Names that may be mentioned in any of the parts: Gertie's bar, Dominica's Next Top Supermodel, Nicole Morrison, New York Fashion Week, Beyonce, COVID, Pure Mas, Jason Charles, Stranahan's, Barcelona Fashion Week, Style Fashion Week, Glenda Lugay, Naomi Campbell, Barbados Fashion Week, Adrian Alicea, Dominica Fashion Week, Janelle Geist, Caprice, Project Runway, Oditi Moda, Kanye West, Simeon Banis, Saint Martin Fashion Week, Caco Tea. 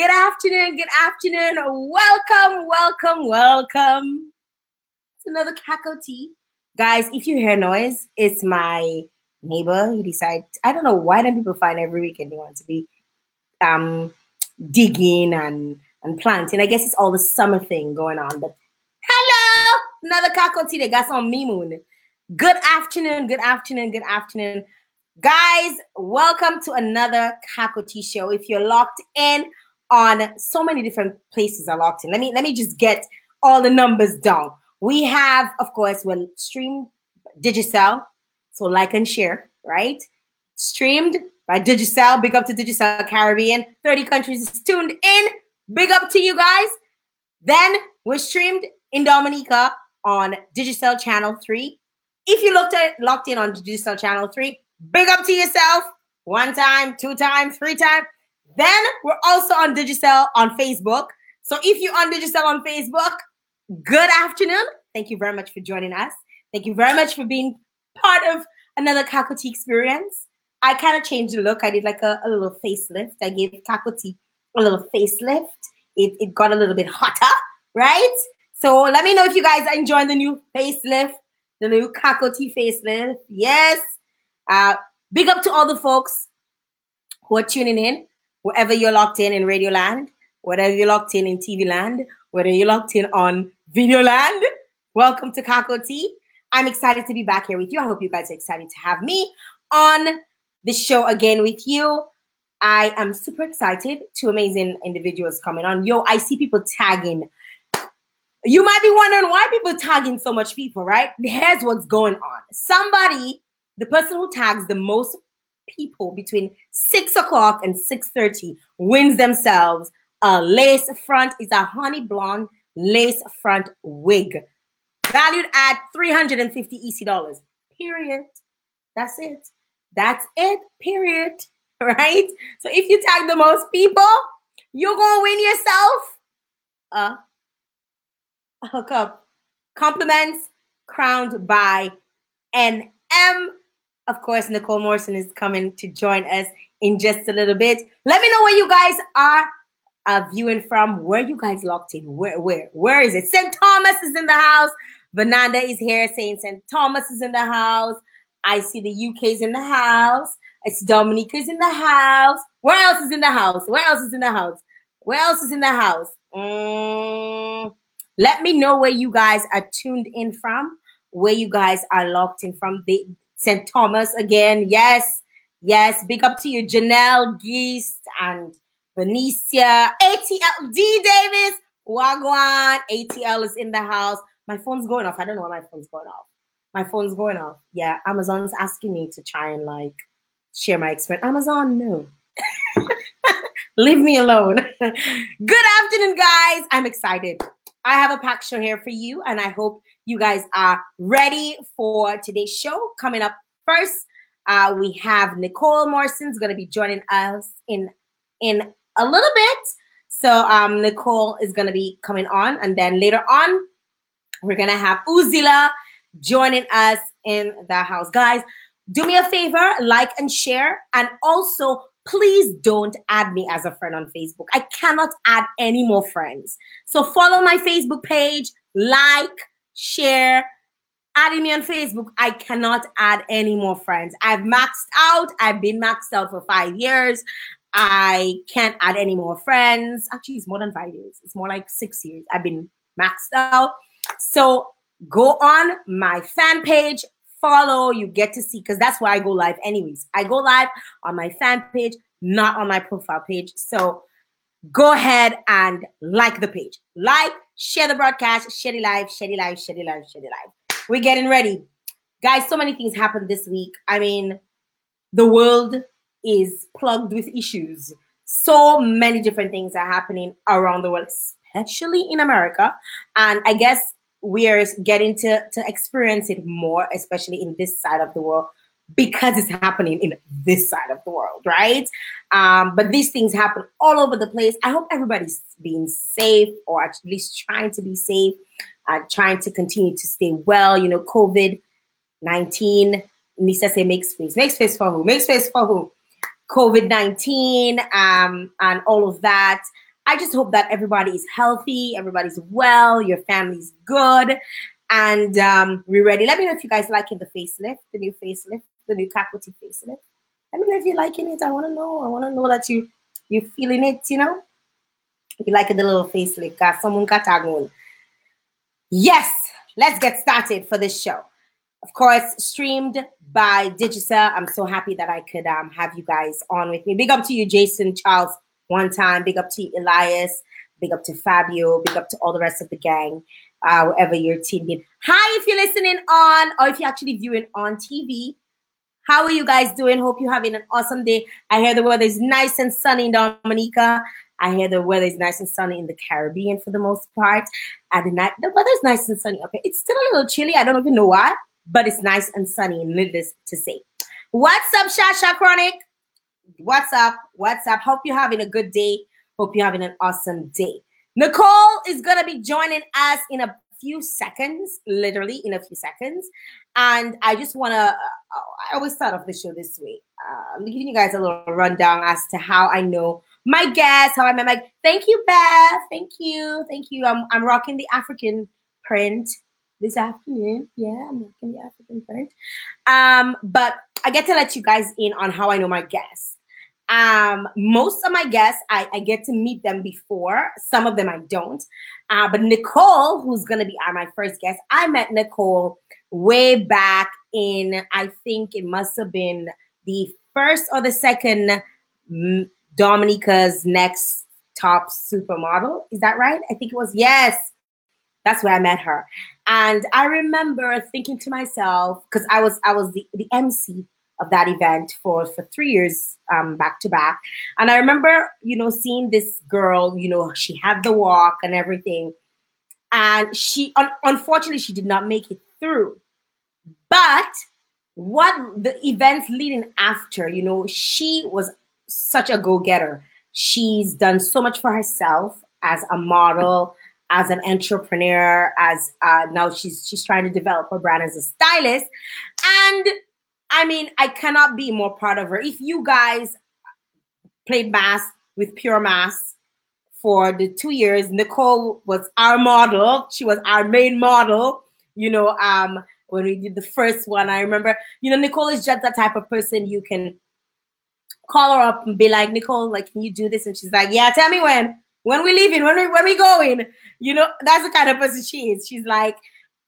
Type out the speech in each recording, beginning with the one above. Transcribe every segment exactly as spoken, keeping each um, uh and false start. Good afternoon, good afternoon. Welcome, welcome, welcome. It's another Caco Tea. Guys, if you hear noise, it's my neighbor. He decides, I don't know why don't people find every weekend they want to be um, digging and, and planting. I guess it's all the summer thing going on. But hello, another Caco Tea. They got some me moon. Good afternoon, good afternoon, good afternoon. Guys, welcome to another Caco Tea show. If you're locked in on so many different places are locked in. Let me let me just get all the numbers down. We have, of course, we'll stream Digicel, so like and share, right? Streamed by Digicel. Big up to Digicel Caribbean. thirty countries is tuned in. Big up to you guys. Then we're streamed in Dominica on Digicel Channel three. If you looked at locked in on Digicel Channel three, big up to yourself. One time, two time, three time. Then we're also on Digicel on Facebook. So if you're on Digicel on Facebook, good afternoon. Thank you very much for joining us. Thank you very much for being part of another Caco Tea experience. I kind of changed the look. I did like a, a little facelift. I gave Caco Tea a little facelift. It, it got a little bit hotter, right? So let me know if you guys are enjoying the new facelift, the new Caco Tea facelift. Yes. Uh, big up to all the folks who are tuning in, wherever you're locked in in Radio Land, wherever you're locked in in T V Land, whether you're locked in on Video Land. Welcome to Caco Tea. I'm excited to be back here with you. I hope you guys are excited to have me on the show again with you. I am super excited. Two amazing individuals coming on. Yo, I see people tagging. You might be wondering why people tagging so much people, right? Here's what's going on. Somebody... The person who tags the most people between six o'clock and six thirty wins themselves a lace front. It's a honey blonde lace front wig valued at three hundred fifty E C dollars. Period. That's it. That's it. Period. Right? So if you tag the most people, you're going to win yourself a hookup. Compliments crowned by N M. Of course, Nicole Morrison is coming to join us in just a little bit. Let me know where you guys are uh, viewing from. Where you guys locked in? Where, where, where is it? Saint Thomas is in the house. Vananda is here saying Saint Thomas is in the house. I see the U K is in the house. I see Dominica is in the house. Where else is in the house? Where else is in the house? Where else is in the house? Mm. Let me know where you guys are tuned in from. Where you guys are locked in from. The Saint Thomas again, yes, yes. Big up to you, Janelle Geist and Benicia. A T L D Davis, Wagwan. A T L is in the house. My phone's going off. I don't know why my phone's going off. My phone's going off. Yeah, Amazon's asking me to try and like share my experience. Amazon, no. Leave me alone. Good afternoon, guys. I'm excited. I have a packed show here for you, and I hope you guys are ready for today's show. Coming up first, uh, we have Nicole Morrison's going to be joining us in in a little bit. So um, Nicole is going to be coming on, and then later on, we're going to have Uzila joining us in the house. Guys, do me a favor, like and share, and also please don't add me as a friend on Facebook. I cannot add any more friends. So follow my Facebook page, like, share, adding me on Facebook. I cannot add any more friends. I've maxed out. I've been maxed out for five years. I can't add any more friends. Actually, it's more than five years. It's more like six years. I've been maxed out. So go on my fan page, follow, you get to see, because that's where I go live anyways. I go live on my fan page, not on my profile page. So go ahead and like the page. Like, share the broadcast, share the live, share the live, share the live, share the live. We're getting ready. Guys, so many things happened this week. I mean, the world is plugged with issues. So many different things are happening around the world, especially in America. And I guess we are getting to, to experience it more, especially in this side of the world, because it's happening in this side of the world, right? Um, but these things happen all over the place. I hope everybody's being safe, or at least trying to be safe, uh, trying to continue to stay well. You know, COVID nineteen, Nisa say make space. Make space for who? Make space for who? COVID nineteen um, and all of that. I just hope that everybody's healthy, everybody's well, your family's good, and um, we're ready. Let me know if you guys liking the facelift, the new facelift, the new Caprice facelift. Let me know if you're liking it. I want to know. I want to know that you, you're feeling it, you know? If you liking the little facelift, got someone got tagged. Yes, let's get started for this show. Of course, streamed by Digicel. I'm so happy that I could um, have you guys on with me. Big up to you, Jason Charles, one time. Big up to you, Elias. Big up to Fabio. Big up to all the rest of the gang, uh, wherever you're tuned in. Hi, if you're listening on, or if you're actually viewing on T V. How are you guys doing? Hope you're having an awesome day. I hear the weather is nice and sunny in Dominica. I hear the weather is nice and sunny in the Caribbean for the most part. And the, the weather is nice and sunny up here. It's still a little chilly. I don't even know why. But it's nice and sunny, needless to say. What's up, Shasha Chronic? What's up? What's up? Hope you're having a good day. Hope you're having an awesome day. Nicole is going to be joining us in a few seconds, literally in a few seconds. And I just want to, uh, I always start off the show this way. Uh, I'm giving you guys a little rundown as to how I know my guests, how I met my, thank you, Beth. Thank you. Thank you. I'm, I'm rocking the African print this afternoon. Yeah, I'm making the African print. Um, but I get to let you guys in on how I know my guests. Um, most of my guests, I, I get to meet them before. Some of them I don't. Uh, but Nicole, who's going to be my first guest, I met Nicole way back in, I think it must have been the first or the second Dominica's Next Top Supermodel. Is that right? I think it was. Yes. That's where I met her. And I remember thinking to myself, because I was I was the, the M C of that event for, for three years um, back to back. And I remember, you know, seeing this girl, you know, she had the walk and everything. And she, un- unfortunately, she did not make it through. But what the events leading after, you know, she was such a go-getter. She's done so much for herself as a model, as an entrepreneur, as uh, now she's she's trying to develop her brand as a stylist. And I mean, I cannot be more proud of her. If you guys played Mas with Pure Mas for the two years, Nicole was our model. She was our main model, you know, um, when we did the first one. I remember, you know, Nicole is just that type of person you can call her up and be like, Nicole, like, can you do this? And she's like, yeah, tell me when. When we leaving, when we when we going, you know, that's the kind of person she is. She's like,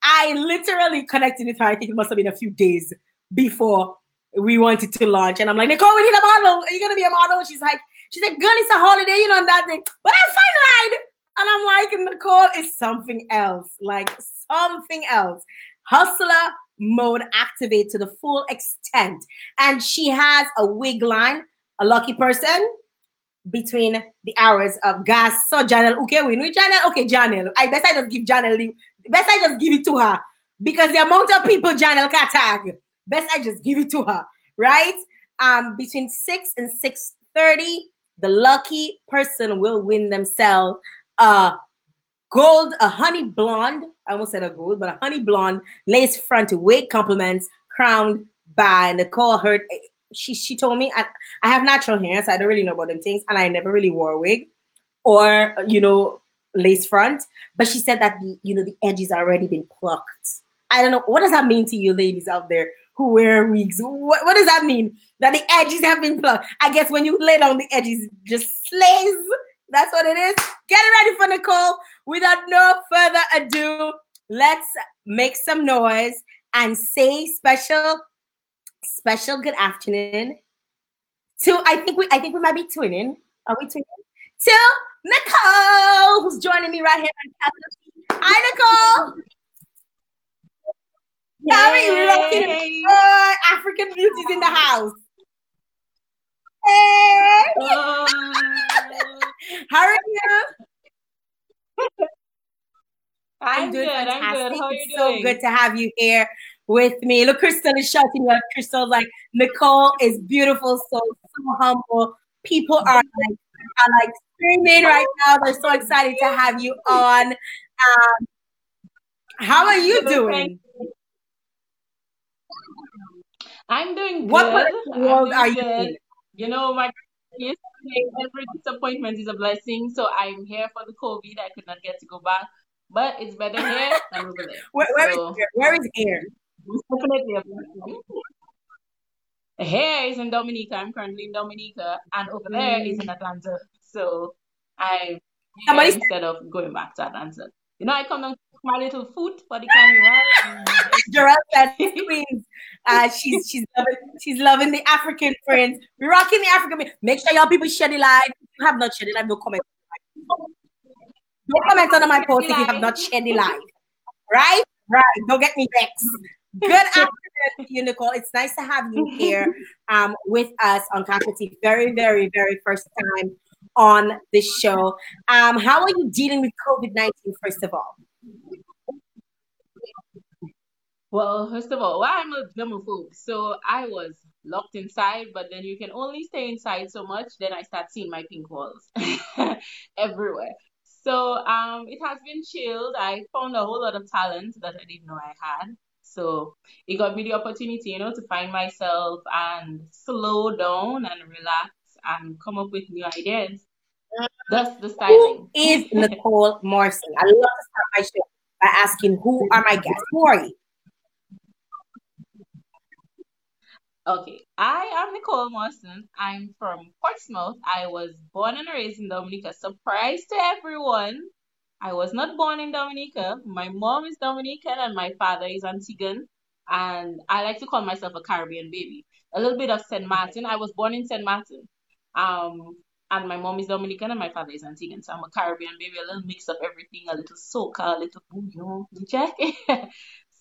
I literally connected with her. I think it must have been a few days before we wanted to launch. And I'm like, Nicole, we need a model. Are you gonna be a model? She's like, she's like, girl, it's a holiday, you know, and that thing. But I finalized. And I'm like, Nicole is something else, like something else. Hustler mode activate to the full extent. And she has a wig line, a lucky person. Between the hours of gas, so Janelle, okay, we know Janelle, okay, Janelle. I best I just give Janelle, the, best I just give it to her because the amount of people Janelle can tag, best I just give it to her, right? Um, between six and six thirty, the lucky person will win themselves a gold, a honey blonde. I almost said a gold, but a honey blonde lace front wig compliments crowned by Nicole Hurt. She she told me I, I have natural hair, so I don't really know about them things, and I never really wore a wig or, you know, lace front. But she said that the, you know, the edges already been plucked. I don't know, what does that mean to you ladies out there who wear wigs? What, what does that mean? That the edges have been plucked. I guess when you lay down the edges, just slays. That's what it is. Get ready for Nicole. Without no further ado, let's make some noise and say special. Special good afternoon to, I think we I think we might be twinning. Are we twinning? To Nicole, who's joining me right here. Hi, Nicole. Hey. How are African beauties in the house. Hey. Oh. How are you? I'm, I'm doing good. Fantastic. I'm good. How are you it's doing? So good to have you here with me. Look, Crystal is shouting out. Crystal's like, Nicole is beautiful, so, so humble. People are like, are like screaming right now. They're so excited to have you on. Um, how are you doing? I'm doing good. What world I'm doing are you good. In? You know, my Okay, every disappointment is a blessing. So I'm here for the COVID. I could not get to go back, but it's better here than over there. Where, where, so, is, here? Where is here? It's definitely a blessing. Here is in Dominica. I'm currently in Dominica, and over there mm. is in Atlanta. So I Somebody instead of going back to Atlanta, you know, I come down with my little foot for the carnival. Gerald said, "Queens, uh, she's she's loving, she's loving the African friends. We're rocking the African. Make sure y'all people share the live. If you have not shared the live, no comment. Don't comment under my post if you have not shared the live. Right, right. Don't get me vexed." Good afternoon, you, Nicole. It's nice to have you here um, with us on Caprice. Very, very, very first time on the show. Um, how are you dealing with COVID nineteen, first of all? Well, first of all, well, I'm a germaphobe. So I was locked inside, but then you can only stay inside so much. Then I start seeing my pink walls everywhere. So um, it has been chilled. I found a whole lot of talent that I didn't know I had. So it got me the opportunity, you know, to find myself and slow down and relax and come up with new ideas. That's the styling. Who is Nicole Morrison? I love to start my show by asking, who are my guests? Who are you? Okay, I am Nicole Morrison. I'm from Portsmouth. I was born and raised in Dominica. Surprise to everyone. I was not born in Dominica. My mom is Dominican and my father is Antiguan. And I like to call myself a Caribbean baby. A little bit of Saint Martin. I was born in Saint Martin. Um, and my mom is Dominican and my father is Antiguan. So I'm a Caribbean baby, a little mix of everything, a little soca, a little bouillon. You check?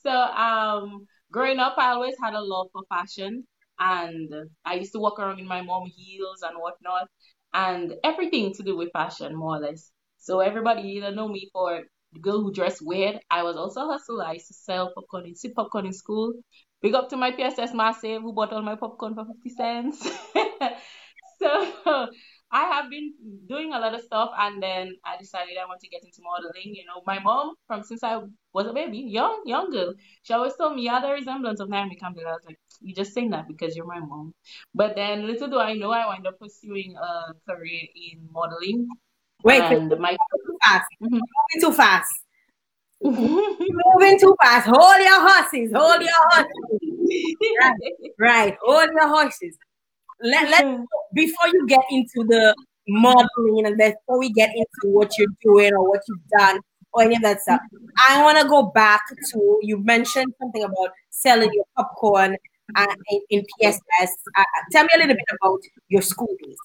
So um, growing up, I always had a love for fashion. And I used to walk around in my mom heels and whatnot. And everything to do with fashion, more or less. So everybody either know me for the girl who dressed weird. I was also a hustler. I used to sell popcorn and sip popcorn in school. Big up to my P S S Massive who bought all my popcorn for fifty cents. So I have been doing a lot of stuff. And then I decided I want to get into modeling. You know, my mom, from since I was a baby, young, young girl, she always told me, yeah, the resemblance of Naomi Campbell. I was like, you just saying that because you're my mom. But then little do I know, I wound up pursuing a career in modeling. Wait, and my- too fast. Mm-hmm. Moving too fast. Moving too fast. Hold your horses. Hold your horses. Right, right. Hold your horses. Let let before you get into the modeling and before we get into what you're doing or what you've done or any of that stuff, I want to go back to you mentioned something about selling your popcorn uh, in, in P S S. Uh, tell me a little bit about your school days.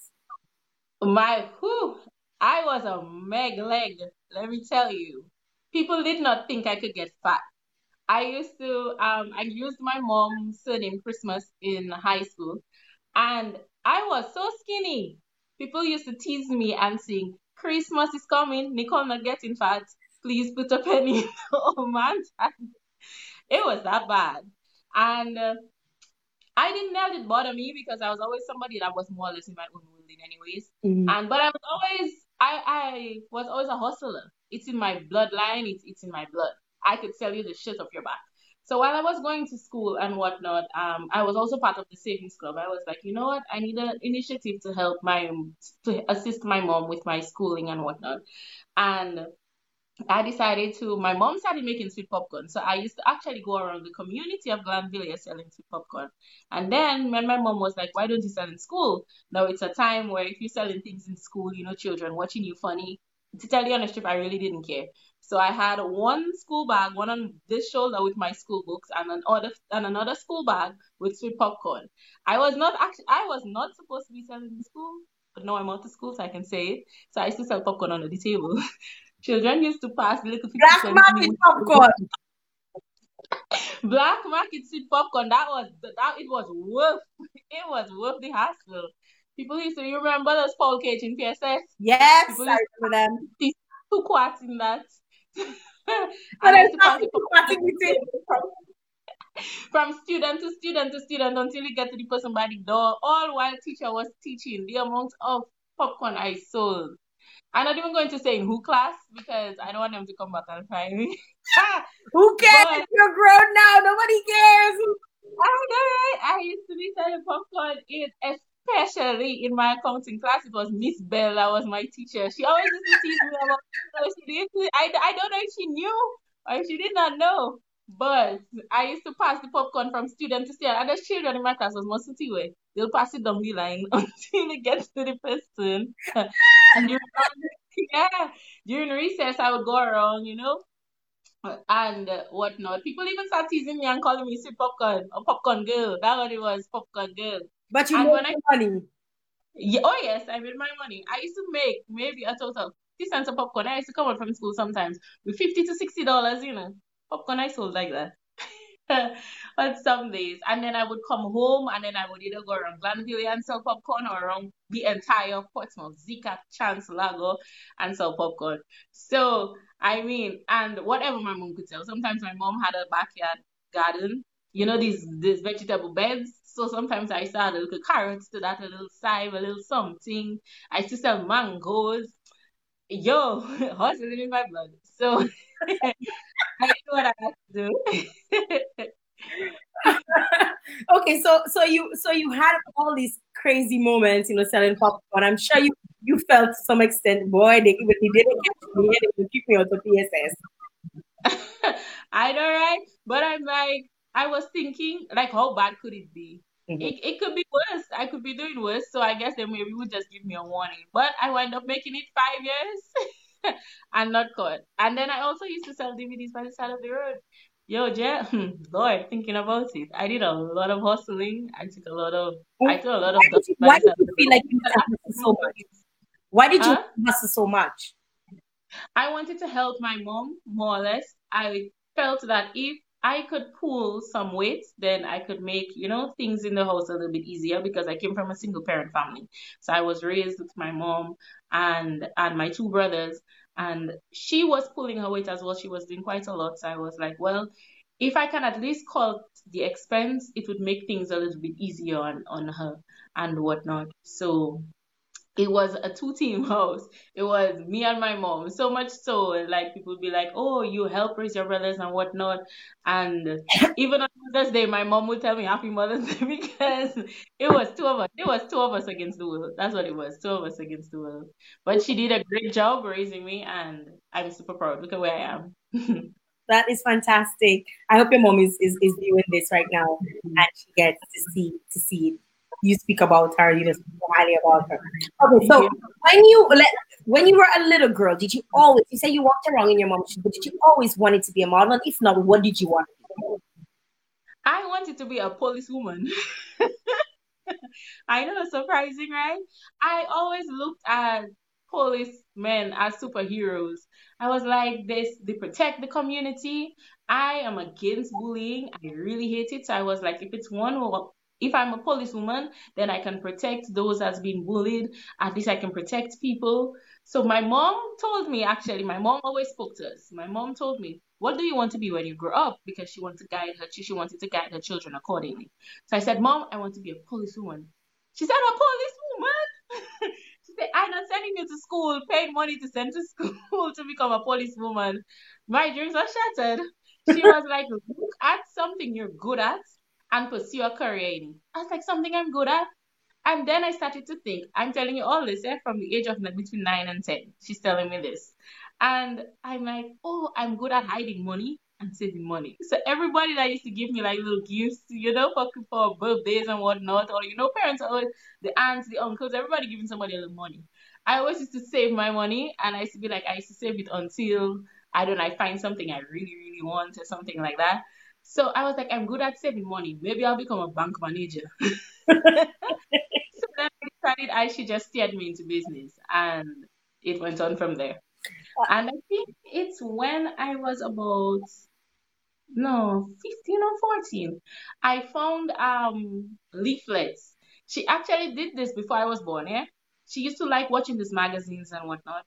My who. I was a meg leg, let me tell you. People did not think I could get fat. I used to, um, I used my mom's surname Christmas in high school, and I was so skinny. People used to tease me and sing, Christmas is coming, Nicole not getting fat, please put a penny. Oh man, it was that bad. And uh, I didn't let it bother me because I was always somebody that was more or less in my own world in any ways. Mm-hmm. And, but I was always, I, I was always a hustler. It's in my bloodline. It's, it's in my blood. I could sell you the shit off your back. So while I was going to school and whatnot, um, I was also part of the savings club. I was like, you know what? I need an initiative to help my, to assist my mom with my schooling and whatnot. And I decided to, my mom started making sweet popcorn. So I used to actually go around the community of Glanville selling sweet popcorn. And then when my mom was like, why don't you sell in school? Now it's a time where if you're selling things in school, you know, children watching you funny. To tell you on the strip, I really didn't care. So I had one school bag, one on this shoulder with my school books and another, and another school bag with sweet popcorn. I was not actually, I was not supposed to be selling in school, but now I'm out of school so I can say it. So I used to sell popcorn under the table. Children used to pass the little black market popcorn. Black market sweet popcorn. That was that. It was worth. It was worth the hassle. People used to. You remember those Paul Cage in P S S? Yes, people I remember them. These two quarts in that. But I used to from, from student to student to student until you get to the person by the door. All while teacher was teaching, the amount of popcorn I sold. I'm not even going to say in who class because I don't want them to come back and find me. Who cares? But, you're grown now. Nobody cares. I know, right? I used to be selling popcorn in especially in my accounting class, it was Miss Bella was my teacher. She always used to teach me about, so she didn't, I, I don't know if she knew or if she did not know, but I used to pass the popcorn from student to student. And the children in my class was most of the way. They'll pass it down the line until it gets to the person. And during, yeah, during recess, I would go around, you know, and whatnot. People even start teasing me and calling me sweet popcorn or popcorn girl. That's what it was, popcorn girl. But you and made when your I, money. Yeah, oh, yes, I made my money. I used to make maybe a total fifty cents of popcorn. I used to come out from school sometimes with fifty to sixty dollars, you know. Popcorn I sold like that. On some days. And then I would come home and then I would either go around Glanville and sell popcorn or around the entire Portsmouth, Zika, Chance, Lago and sell popcorn. So, I mean, and whatever my mom could sell. Sometimes my mom had a backyard garden, you know, these, these vegetable beds. So sometimes I used to add a little carrots to that, a little side, a little something. I used to sell mangoes. Yo, hustling in my blood. So I know what I have to do. Okay, so so you so you had all these crazy moments, you know, selling popcorn. I'm sure you, you felt to some extent, boy, they, they didn't catch me, they would kick me out of P S S. I know, right? But I'm like, I was thinking, like, how bad could it be? Mm-hmm. It it could be worse. I could be doing worse. So I guess they maybe would just give me a warning. But I wound up making it five years and not caught. And then I also used to sell D V Ds by the side of the road. Yo, Jeff, Lord, thinking about it, I did a lot of hustling. I took a lot of, I took a lot of. Why did you, why did you feel like you hustled so much? Why did huh? you hustle so much? I wanted to help my mom, more or less. I felt that if I could pull some weight, then I could make, you know, things in the house a little bit easier because I came from a single parent family. So I was raised with my mom and and my two brothers. And she was pulling her weight as well. She was doing quite a lot. So I was like, well, if I can at least cut the expense, it would make things a little bit easier on, on her and whatnot. So it was a two-team house. It was me and my mom. So much so, like, people would be like, oh, you help raise your brothers and whatnot. And even on Mother's Day, my mom would tell me Happy Mother's Day because it was two of us. It was two of us against the world. That's what it was, two of us against the world. But she did a great job raising me, and I'm super proud. Look at where I am. That is fantastic. I hope your mom is, is, is doing this right now, and she gets to see to see it. You speak about her, you just speak highly about her. Okay, so when you when you were a little girl, did you always, you say you walked around in your mom's shoes, but did you always wanted to be a model? And if not, what did you want? I wanted to be a policewoman. I know, surprising, right? I always looked at policemen as superheroes. I was like, this, they protect the community. I am against bullying. I really hate it. So I was like, if it's one or If I'm a policewoman, then I can protect those that's been bullied. At least I can protect people. So my mom told me, actually, my mom always spoke to us. My mom told me, what do you want to be when you grow up? Because she wanted to guide her, she wanted to guide her children accordingly. So I said, Mom, I want to be a policewoman. She said, a policewoman? She said, I'm not sending you to school, paying money to send to school to become a policewoman. My dreams are shattered. She was like, look at something you're good at and pursue a career in it. I was like, something I'm good at. And then I started to think, I'm telling you all this, yeah, from the age of like, between nine and ten. She's telling me this. And I'm like, oh, I'm good at hiding money and saving money. So everybody that used to give me like little gifts, you know, for, for birthdays and whatnot, or, you know, parents, or the aunts, the uncles, everybody giving somebody a little money. I always used to save my money, and I used to be like, I used to save it until, I don't know, I find something I really, really want or something like that. So I was like, I'm good at saving money. Maybe I'll become a bank manager. So then I decided I should just steer me into business. And it went on from there. And I think it's when I was about, no, fifteen or fourteen, I found um, leaflets. She actually did this before I was born, yeah? She used to like watching these magazines and whatnot.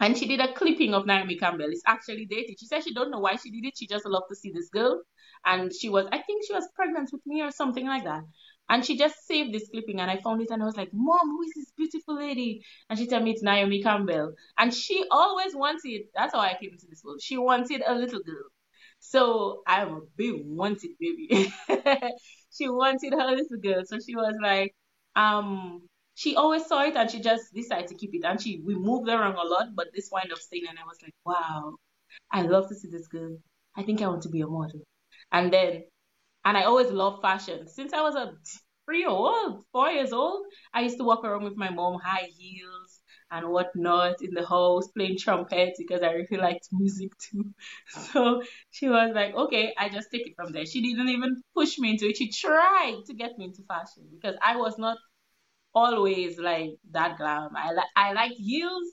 And she did a clipping of Naomi Campbell. It's actually dated. She said she don't know why she did it. She just loved to see this girl. And she was, I think she was pregnant with me or something like that. And she just saved this clipping. And I found it and I was like, Mom, who is this beautiful lady? And she told me it's Naomi Campbell. And she always wanted, that's how I came into this world. She wanted a little girl. So I'm a big wanted baby. She wanted her little girl. So she was like, um, she always saw it and she just decided to keep it. And she we moved around a lot, but this wind up staying. And I was like, wow, I love to see this girl. I think I want to be a model. And then, and I always loved fashion. Since I was a three or old, four years old, I used to walk around with my mom, high heels and whatnot in the house, playing trumpet because I really liked music too. So she was like, okay, I just take it from there. She didn't even push me into it. She tried to get me into fashion because I was not always like that glam. I, li- I like heels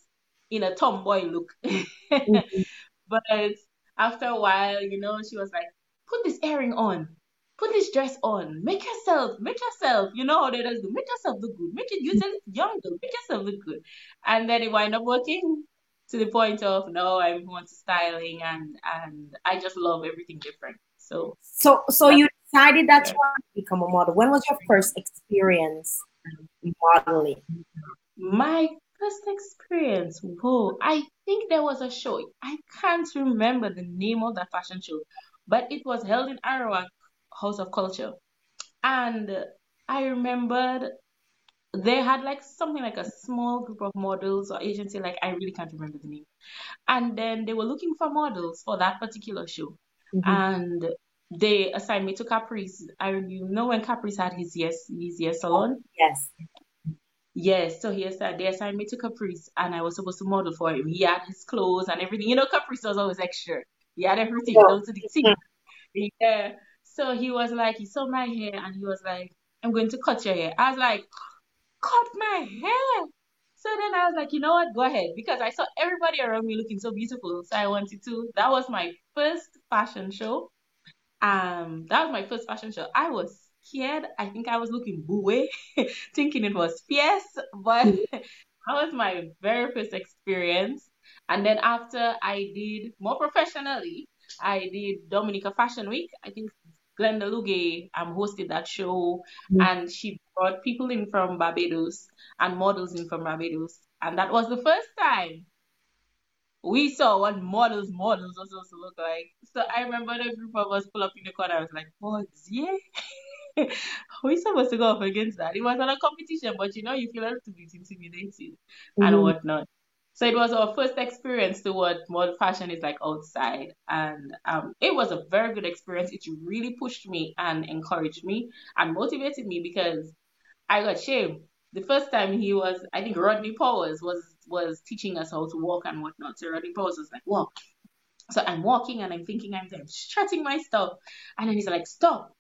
in a tomboy look. Mm-hmm. But after a while, you know, she was like, put this earring on, put this dress on, make yourself, make yourself, you know how they do, make yourself look good, make it, you tell it young girl, make yourself look good. And then it wind up working to the point of, no, I'm going to styling and, and I just love everything different. So, so, so you decided that you want to become a model. When was your first experience modeling? My first experience, whoa, I think there was a show. I can't remember the name of that fashion show, but it was held in Arawak House of Culture. And I remembered they had like something like a small group of models or agency, like I really can't remember the name. And then they were looking for models for that particular show. Mm-hmm. And they assigned me to Caprice. I you know when Caprice had his yes, his yes salon? Yes. Yes, so he assigned, they assigned me to Caprice and I was supposed to model for him. He had his clothes and everything. You know, Caprice was always extra. He had everything yeah. down to the teeth. Yeah. So he was like, he saw my hair and he was like, I'm going to cut your hair. I was like, cut my hair. So then I was like, you know what? Go ahead. Because I saw everybody around me looking so beautiful. So I wanted to. That was my first fashion show. Um, that was my first fashion show. I was scared. I think I was looking booey, thinking it was fierce. But that was my very first experience. And then after I did more professionally, I did Dominica Fashion Week. I think Glenda Lugay um, hosted that show, mm-hmm. and she brought people in from Barbados and models in from Barbados. And that was the first time we saw what models, models was supposed to look like. So I remember the group of us pull up in the corner. I was like, oh, yeah, we're supposed to go up against that. It was not a competition, but you know, you feel a little bit intimidated mm-hmm. and whatnot. So it was our first experience to what modern fashion is like outside. And um, it was a very good experience. It really pushed me and encouraged me and motivated me because I got shamed. The first time he was, I think Rodney Powers was was teaching us how to walk and whatnot. So Rodney Powers was like, walk. So I'm walking and I'm thinking I'm, I'm strutting my stuff. And then he's like, stop.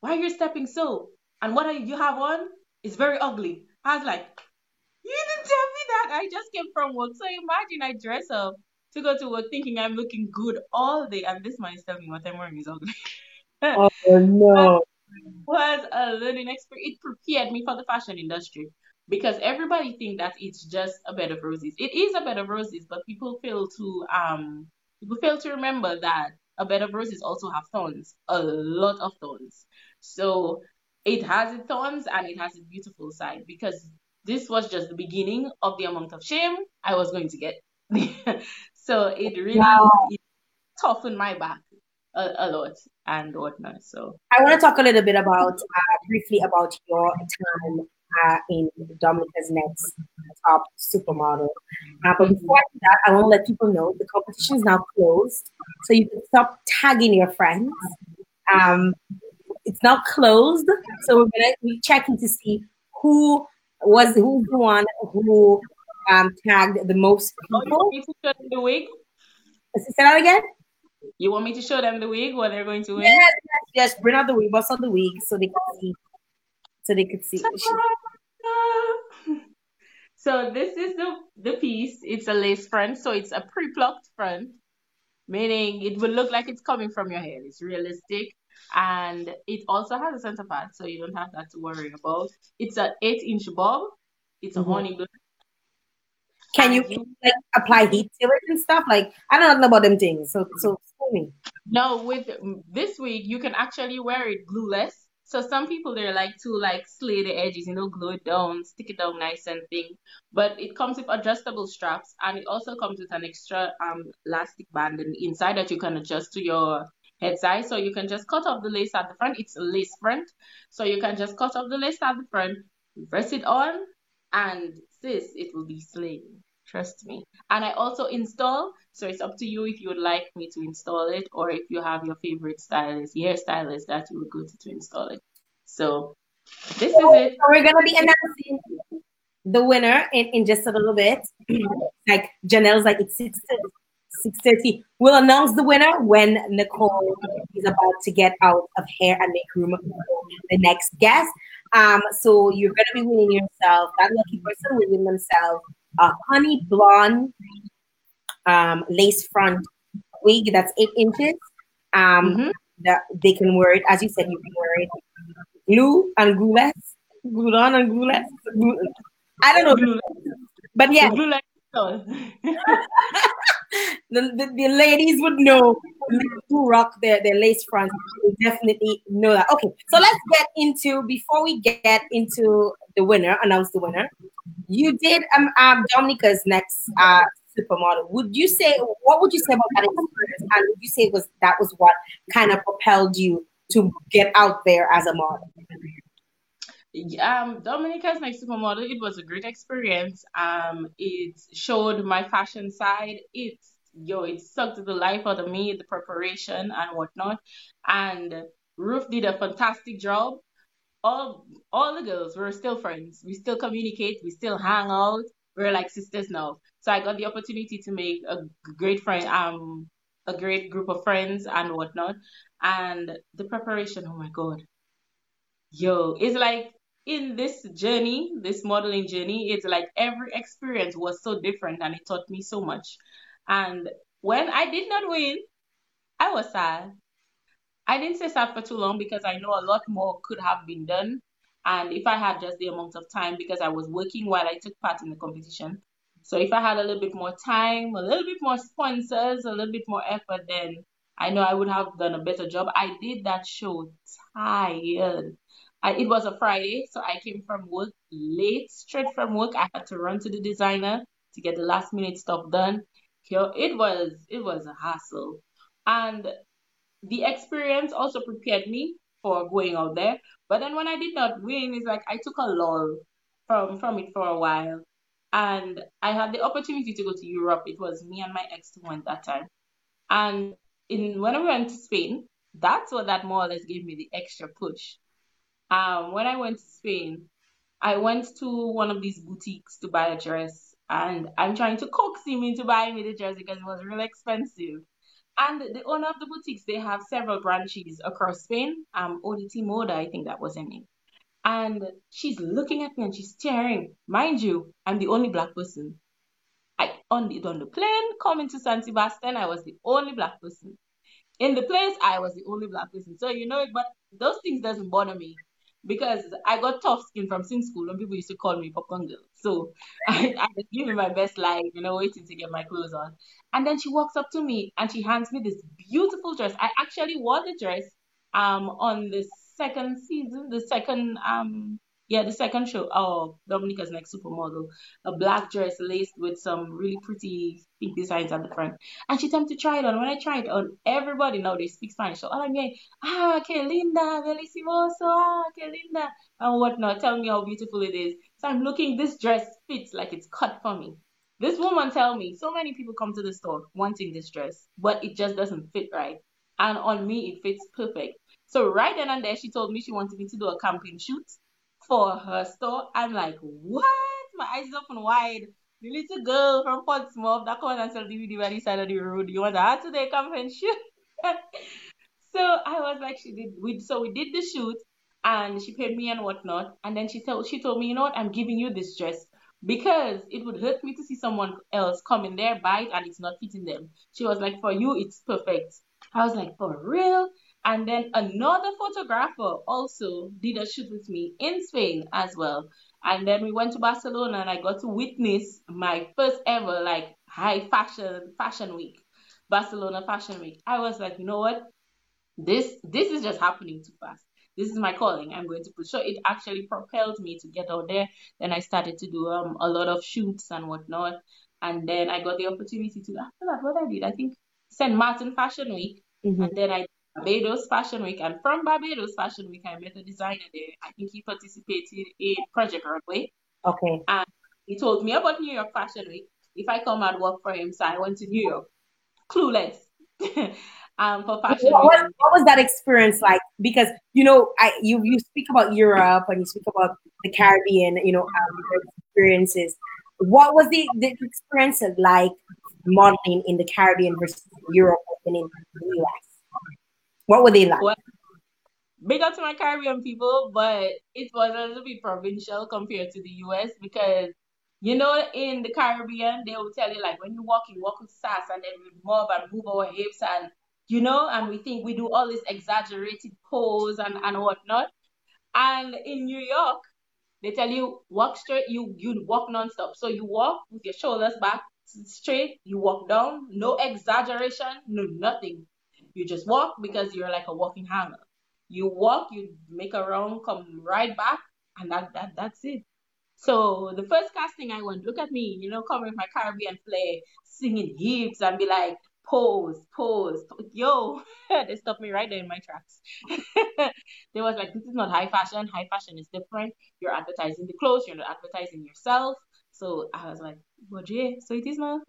Why are you stepping so? And what are you, you have on is very ugly. I was like, you didn't tell me that. I just came from work. So imagine I dress up to go to work thinking I'm looking good all day. And this man is telling me what I'm wearing is ugly. Oh, no. It was a learning experience. It prepared me for the fashion industry because everybody thinks that it's just a bed of roses. It is a bed of roses, but people fail to um people fail to remember that a bed of roses also have thorns, a lot of thorns. So it has its thorns and it has its beautiful side because this was just the beginning of the amount of shame I was going to get. So it really wow. it toughened my back a, a lot and whatnot. So I want to talk a little bit about, uh, briefly about your time uh, in Dominica's Next Top Supermodel. Uh, but before that, I want to let people know the competition is now closed. So you can stop tagging your friends. Um, it's now closed. So we're going to check in to see who... was who the one who um, tagged the most people? Oh, you want me to show them the wig? Say that again? You want me to show them the wig what they're going to win? Yes, yes, yes. Bring out the wig, bust out the wig so they could see. So they could see. So this is the, the piece. It's a lace front, so it's a pre-plucked front, meaning it will look like it's coming from your hair. It's realistic. And it also has a center pad, so you don't have that to worry about. It's an eight-inch bob. It's mm-hmm. a honey blue. Can you, you like apply heat to it and stuff? Like I don't know about them things. So so tell me. No, with this wig, you can actually wear it glueless. So some people they like to like slay the edges, you know, glue it down, stick it down nice and thing. But it comes with adjustable straps, and it also comes with an extra um elastic band inside that you can adjust to your head size, so you can just cut off the lace at the front. It's a lace front, so you can just cut off the lace at the front, Press it on, and sis, it will be slaying. Trust me. And I also install, so it's up to you if you would like me to install it, or if you have your favorite stylist, hairstylist that you would go to to install it. So this so, is it. So we're gonna be announcing the winner in, in just a little bit. Like Janelle's like, it's six thirty. We'll announce the winner when Nicole is about to get out of hair and make room for the next guest. Um, so you're gonna be winning yourself. That lucky person will win themselves a honey blonde um, lace front wig that's eight inches. Um, mm-hmm. that they can wear it, as you said, you can wear it glue and glueless, glued on and glueless. Glue, I don't know, glue, but yeah, glue like the, the the ladies would know who rock their, their lace front. They definitely know that. Okay, so let's get into before we get into the winner, announce the winner. You did um, um Dominica's Next uh, Supermodel. Would you say what would you say about that experience? And would you say was that was what kind of propelled you to get out there as a model? Um, Dominica's Next Supermodel. It was a great experience. Um, it showed my fashion side. It's yo, it sucked the life out of me, the preparation and whatnot. And Ruth did a fantastic job. All, all the girls, we're still friends. We still communicate. We still hang out. We're like sisters now. So I got the opportunity to make a great friend, um, a great group of friends and whatnot. And the preparation, oh my God, yo, it's like in this journey, this modeling journey, it's like every experience was so different and it taught me so much. And when I did not win, I was sad. I didn't say sad for too long because I know a lot more could have been done. And if I had just the amount of time, because I was working while I took part in the competition. So if I had a little bit more time, a little bit more sponsors, a little bit more effort, then I know I would have done a better job. I did that show tired. I, it was a Friday, so I came from work late, straight from work. I had to run to the designer to get the last minute stuff done. It was, it was a hassle. And the experience also prepared me for going out there. But then when I did not win, it's like I took a lull from, from it for a while. And I had the opportunity to go to Europe. It was me and my ex who went that time. And in when I went to Spain, that's what that more or less gave me the extra push. Um, when I went to Spain, I went to one of these boutiques to buy a dress. And I'm trying to coax him into buying me the dress because it was really expensive. And the owner of the boutiques, they have several branches across Spain. Um, Oditi Moda, I think that was her name. And she's looking at me and she's staring. Mind you, I'm the only black person. I on the, on the plane coming to San Sebastian, I was the only black person. In the place, I was the only black person. So you know it, but those things doesn't bother me because I got tough skin from since school and people used to call me popcorn girl. So I, I was giving my best life, you know, waiting to get my clothes on. And then she walks up to me and she hands me this beautiful dress. I actually wore the dress um on the second season, the second um yeah, the second show. Oh, Dominica's Next Supermodel. A black dress laced with some really pretty pink designs at the front. And she told me to try it on. When I tried it on, everybody now they speak Spanish. So all I'm hearing, ah, que linda, bellissimoso, ah, que linda, and whatnot. Tell me how beautiful it is. So I'm looking, this dress fits like it's cut for me. This woman tell me, so many people come to the store wanting this dress, but it just doesn't fit right. And on me, it fits perfect. So right then and there, she told me she wanted me to do a campaign shoot for her store. I'm like, what? My eyes open wide. The little girl from Portsmouth that comes and sells D V D by the side of the road. You want her to do a campaign shoot? So I was like, she did. We so we did the shoot, and she paid me and whatnot. And then she told she told me, you know what? I'm giving you this dress because it would hurt me to see someone else come in there, buy it, and it's not fitting them. She was like, for you, it's perfect. I was like, for real? And then another photographer also did a shoot with me in Spain as well. And then we went to Barcelona and I got to witness my first ever like high fashion fashion week, Barcelona Fashion Week. I was like, you know what? This this is just happening too fast. This is my calling. I'm going to push. So it actually propelled me to get out there. Then I started to do um, a lot of shoots and whatnot. And then I got the opportunity to, I forgot what I did. I think Saint Martin Fashion Week. Mm-hmm. And then I Barbados Fashion Week, and from Barbados Fashion Week, I met a designer there. I think he participated in Project Runway. Okay. And he told me about New York Fashion Week, if I come and work for him. So I went to New York, clueless. um, for fashion. What, what, what was that experience like? Because you know, I you you speak about Europe and you speak about the Caribbean, you know, um, experiences. What was the, the experience like modeling in the Caribbean versus Europe and in the U S? What were they like? Well, big up to my Caribbean people, but it was a little bit provincial compared to the U S because, you know, in the Caribbean, they will tell you, like, when you walk, you walk with sass, and then we move and move our hips, and, you know, and we think we do all this exaggerated pose and, and whatnot. And in New York, they tell you, walk straight, you, you walk nonstop. So you walk with your shoulders back straight, you walk down, no exaggeration, no nothing. You just walk because you're like a walking hanger. You walk, you make a round, come right back, and that, that that's it. So the first casting I went, look at me, you know, coming with my Caribbean flair, singing hips, and be like, pose, pose, yo. They stopped me right there in my tracks. They was like, this is not high fashion. High fashion is different. You're advertising the clothes. You're not advertising yourself. So I was like, but yeah, so it is now.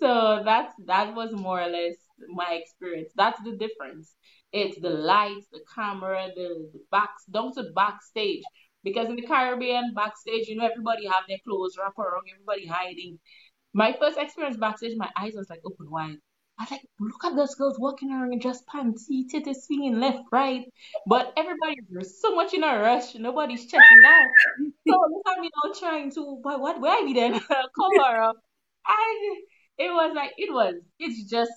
So that's, that was more or less my experience. That's the difference. It's the lights, the camera, the, the backs, down to backstage. Because in the Caribbean, backstage, you know, everybody have their clothes wrapped around, everybody hiding. My first experience backstage, my eyes was like open wide. I was like, look at those girls walking around in just pants, titties swinging left, right. But everybody's so much in a rush. Nobody's checking out. So I'm you know, trying to, what, what where are we then? Cover up. I... It was like, it was, it's just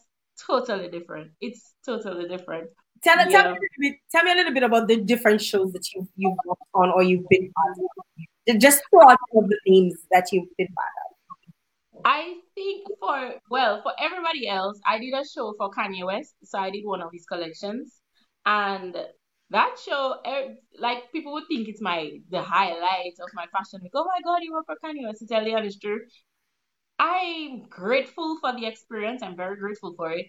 totally different. It's totally different. Tell, yeah. tell, me, a little bit, tell me a little bit about the different shows that you, you've worked on or you've been part of. Just throw out some of the themes that you've been part of. I think for, well, for everybody else, I did a show for Kanye West. So I did one of his collections. And that show, like, people would think it's my, the highlight of my fashion week. Oh my God, you work for Kanye West. To tell you the truth, I'm grateful for the experience. I'm very grateful for it.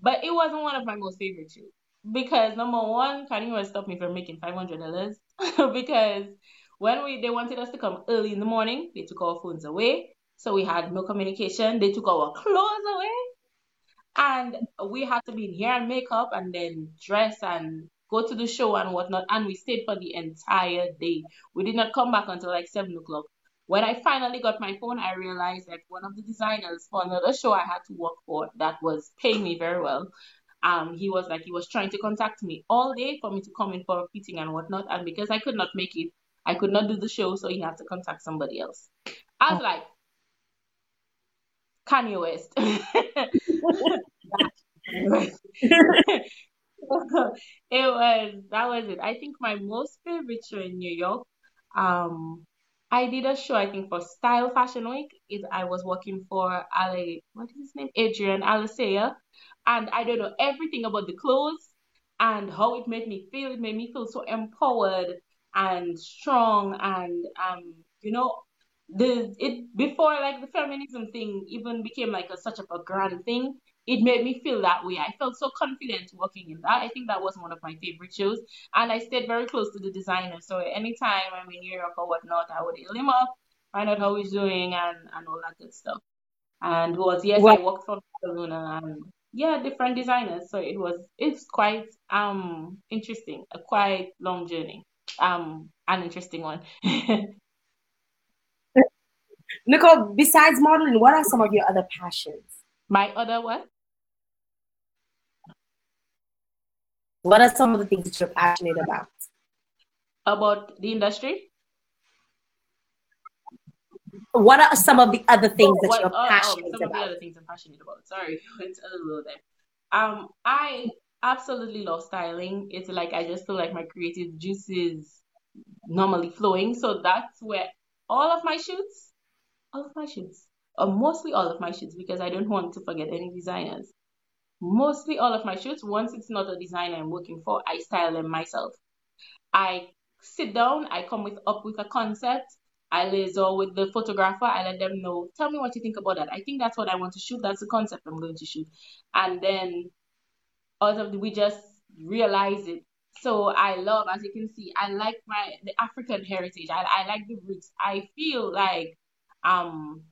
But it wasn't one of my most favorite shows. Because number one, Kanye West stopped me from making five hundred dollars. Because when we they wanted us to come early in the morning, they took our phones away. So we had no communication. They took our clothes away. And we had to be in hair and makeup and then dress and go to the show and whatnot. And we stayed for the entire day. We did not come back until like seven o'clock. When I finally got my phone, I realized that one of the designers for another show I had to work for that was paying me very well. Um, he was like, he was trying to contact me all day for me to come in for a fitting and whatnot. And because I could not make it, I could not do the show, so he had to contact somebody else. I was like, Kanye West. It was, that was it. I think my most favorite show in New York, um, I did a show, I think, for Style Fashion Week. It, I was working for Ale, what is his name? Adrian Alicea. And I don't know everything about the clothes and how it made me feel. It made me feel so empowered and strong. And, um, you know, the it before, like, the feminism thing even became, like, a, such a, a grand thing. It made me feel that way. I felt so confident working in that. I think that was one of my favorite shows. And I stayed very close to the designer. So anytime I'm in Europe or whatnot, I would email him up, find out how he's doing and, and all that good stuff. And it was, yes, what? I worked for Barcelona and, yeah, different designers. So it was, it's quite um interesting, a quite long journey, um, an interesting one. Nicole, besides modeling, what are some of your other passions? My other what? What are some of the things that you're passionate about? About the industry? What are some of the other things oh, that what, you're oh, passionate oh, some about? Some of the other things I'm passionate about. Sorry, it's a little bit. Um, I absolutely love styling. It's like I just feel like my creative juice is normally flowing. So that's where all of my shoots, all of my shoots, or mostly all of my shoots, because I don't want to forget any designers. Mostly all of my shoots, once it's not a designer I'm working for, I style them myself. I sit down, I come with, up with a concept, I liaison with the photographer, I let them know, tell me what you think about that. I think that's what I want to shoot, that's the concept I'm going to shoot. And then out of the, we just realized it. So I love, as you can see, I like my the African heritage. I, I like the roots. I feel like um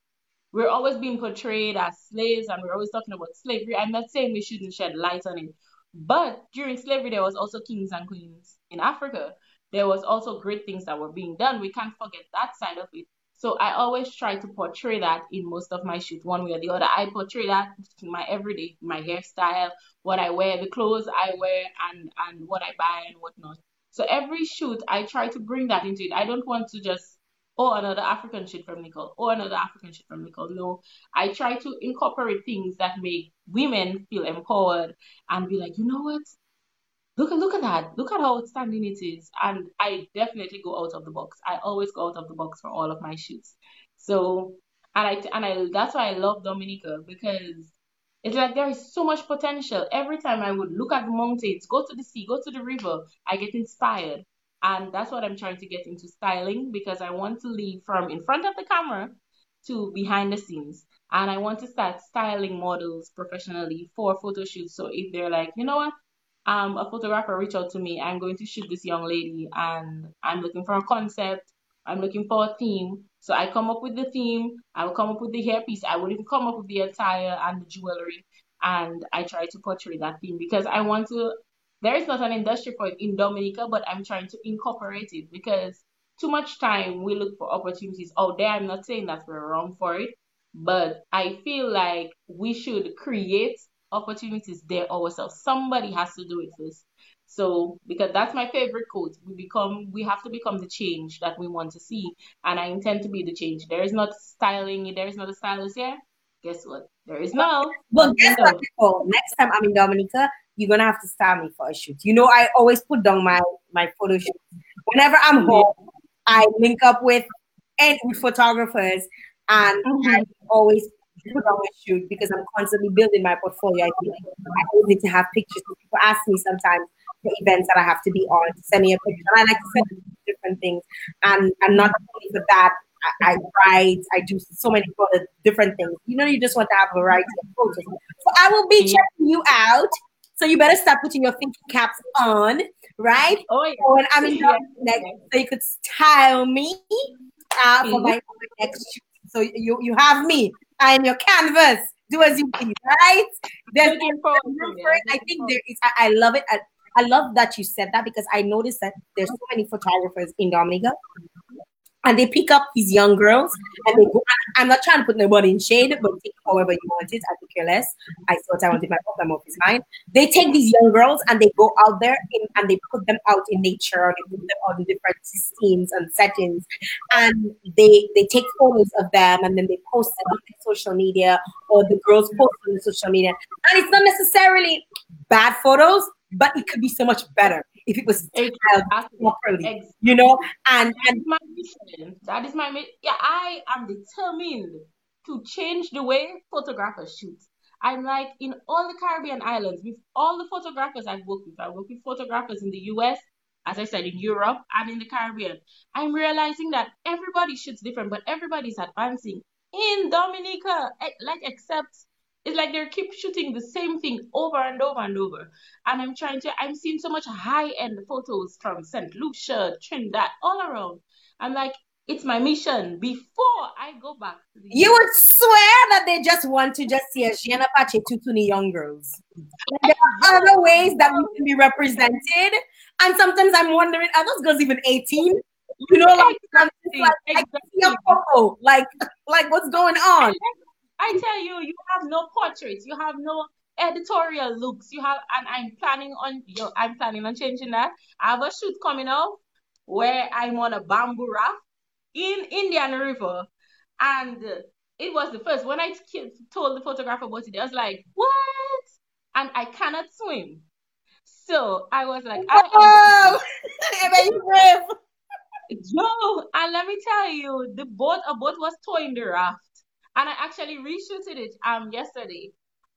we're always being portrayed as slaves, and we're always talking about slavery. I'm not saying we shouldn't shed light on it, but during slavery, there was also kings and queens in Africa. There was also great things that were being done. We can't forget that side of it. So I always try to portray that in most of my shoots, one way or the other. I portray that in my everyday, my hairstyle, what I wear, the clothes I wear, and, and what I buy and whatnot. So every shoot, I try to bring that into it. I don't want to just, oh, another African shoot from Nicole, or another African shoot from Nicole. No, I try to incorporate things that make women feel empowered and be like, you know what? Look, look at that. Look at how outstanding it is. And I definitely go out of the box. I always go out of the box for all of my shoots. So, and I, and I, that's why I love Dominica, because it's like there is so much potential. Every time I would look at the mountains, go to the sea, go to the river, I get inspired. And that's what I'm trying to get into styling, because I want to lead from in front of the camera to behind the scenes. And I want to start styling models professionally for photo shoots. So if they're like, you know what? Um, a photographer reached out to me, I'm going to shoot this young lady, and I'm looking for a concept, I'm looking for a theme. So I come up with the theme, I will come up with the hairpiece, I will even come up with the attire and the jewelry, and I try to portray that theme, because I want to, there is not an industry for it in Dominica, but I'm trying to incorporate it, because too much time we look for opportunities out there. I'm not saying that we're wrong for it, but I feel like we should create opportunities there ourselves. Somebody has to do it first. So, because that's my favorite quote, we become, we have to become the change that we want to see, and I intend to be the change. There is not styling, there is not a stylist here. Guess what? There is no. Well, guess what, Nicole? Next time I'm in Dominica, you're gonna have to style me for a shoot. You know, I always put down my my photo shoot. Whenever I'm home, I link up with and with photographers, and mm-hmm. I always. Shoot, because I'm constantly building my portfolio. I feel like I always need to have pictures. People ask me sometimes for events that I have to be on to send me a picture, and I like to send different things. And and not only for that, I, I write, I do so many other different things. You know, you just want to have a variety of photos. So I will be checking you out. So you better start putting your thinking caps on, right? Oh yeah. So when I'm in yeah. next, so you could style me uh, for mm-hmm. my next shoot. So you you have me. And your canvas, do as you please, right? There's I think there is. I, I love it. I, I love that you said that, because I noticed that there's so many photographers in Dominica, and they pick up these young girls, and they go. I'm not trying to put nobody in shade, but take it however you want it. I could care less. I thought I wanted my problem off his mind. They take these young girls and they go out there in, and they put them out in nature, or they put them out in different scenes and settings, and they they take photos of them, and then they post it on social media, or the girls post on the social media. And it's not necessarily bad photos, but it could be so much better if it was properly, you know. And and my mission, that is my mission. Yeah, I am determined to change the way photographers shoot. I'm like, in all the Caribbean islands, with all the photographers I've worked with, I work with photographers in the U S, as I said, in Europe and in the Caribbean. I'm realizing that everybody shoots different, but everybody's advancing. In Dominica, like, except it's like they keep shooting the same thing over and over and over. And I'm trying to, I'm seeing so much high-end photos from Saint Lucia, Trinidad, all around. I'm like, it's my mission before I go back. To the you would swear that they just want to just see a Gianna Pachetutuni young girls. There are other ways that we can be represented. And sometimes I'm wondering, are those girls even eighteen? You know, like, exactly. like, like, exactly. like, like what's going on? I tell you, you have no portraits, you have no editorial looks, you have, and I'm planning on, you know, I'm planning on changing that. I have a shoot coming up where I'm on a bamboo raft in Indian River, and it was the first, when I told the photographer about it, I was like, what? And I cannot swim. So I was like, oh, you brave. Yo, and let me tell you, the boat, a boat was towing the raft. And I actually reshooted it um yesterday.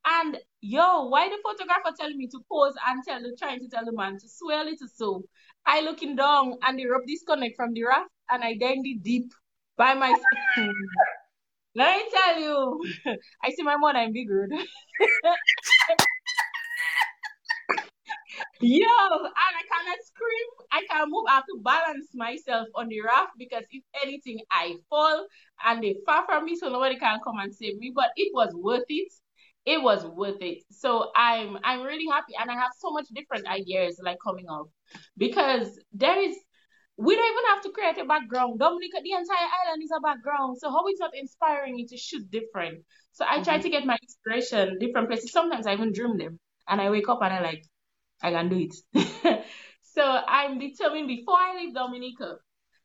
And yo, why the photographer telling me to pose and tell the, trying to tell the man to swell it to so? I looking down and the rope disconnect from the raft, and I dinged deep by myself. Let me tell you, I see my mother in big road. Yo, and I cannot scream. I can't move. I have to balance myself on the raft because if anything, I fall and they far from me, so nobody can come and save me. But it was worth it. It was worth it. So I'm I'm really happy, and I have so much different ideas like coming up because there is. We don't even have to create a background. Dominica, the entire island is a background. So how it's not inspiring me to shoot different. So I mm-hmm. try to get my inspiration different places. Sometimes I even dream them. And I wake up and I'm like, I can do it. So I'm determined before I leave Dominica